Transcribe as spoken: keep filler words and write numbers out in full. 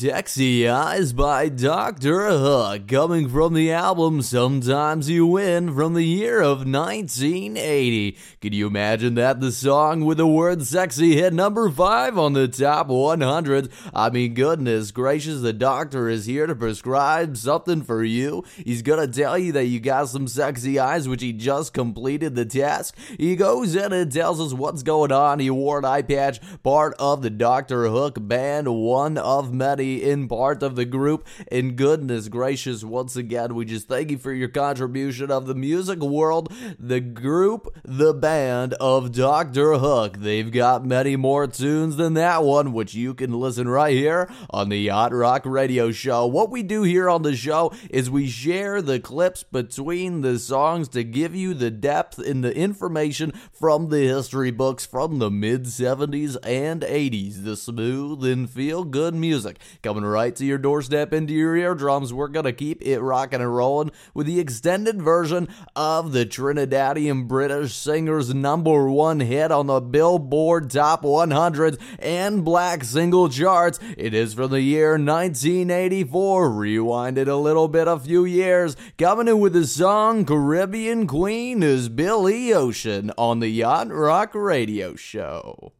Sexy Eyes by Doctor Hook, coming from the album Sometimes You Win from the year of nineteen eighty. Can you imagine that? The song with the word sexy hit number five on the top one hundred. I mean, goodness gracious, the doctor is here to prescribe something for you. He's gonna tell you that you got some sexy eyes, which he just completed the task. He goes in and tells us what's going on. He wore an eye patch, part of the Doctor Hook band, one of many in part of the group. And goodness gracious, once again, we just thank you for your contribution of the music world, the group, the band of Doctor Hook. They've got many more tunes than that one, which you can listen right here on the Yacht Rock Radio Show. What we do here on the show is we share the clips between the songs to give you the depth and the information from the history books from the mid-seventies and eighties, the smooth and feel-good music coming right to your doorstep, into your eardrums. We're going to keep it rocking and rolling with the extended version of the Trinidadian British singer's number one hit on the Billboard Top one hundred and Black Single Charts. It is from the year nineteen eighty-four, rewinded a little bit, a few years. Coming in with the song Caribbean Queen is Billy Ocean on the Yacht Rock Radio Show.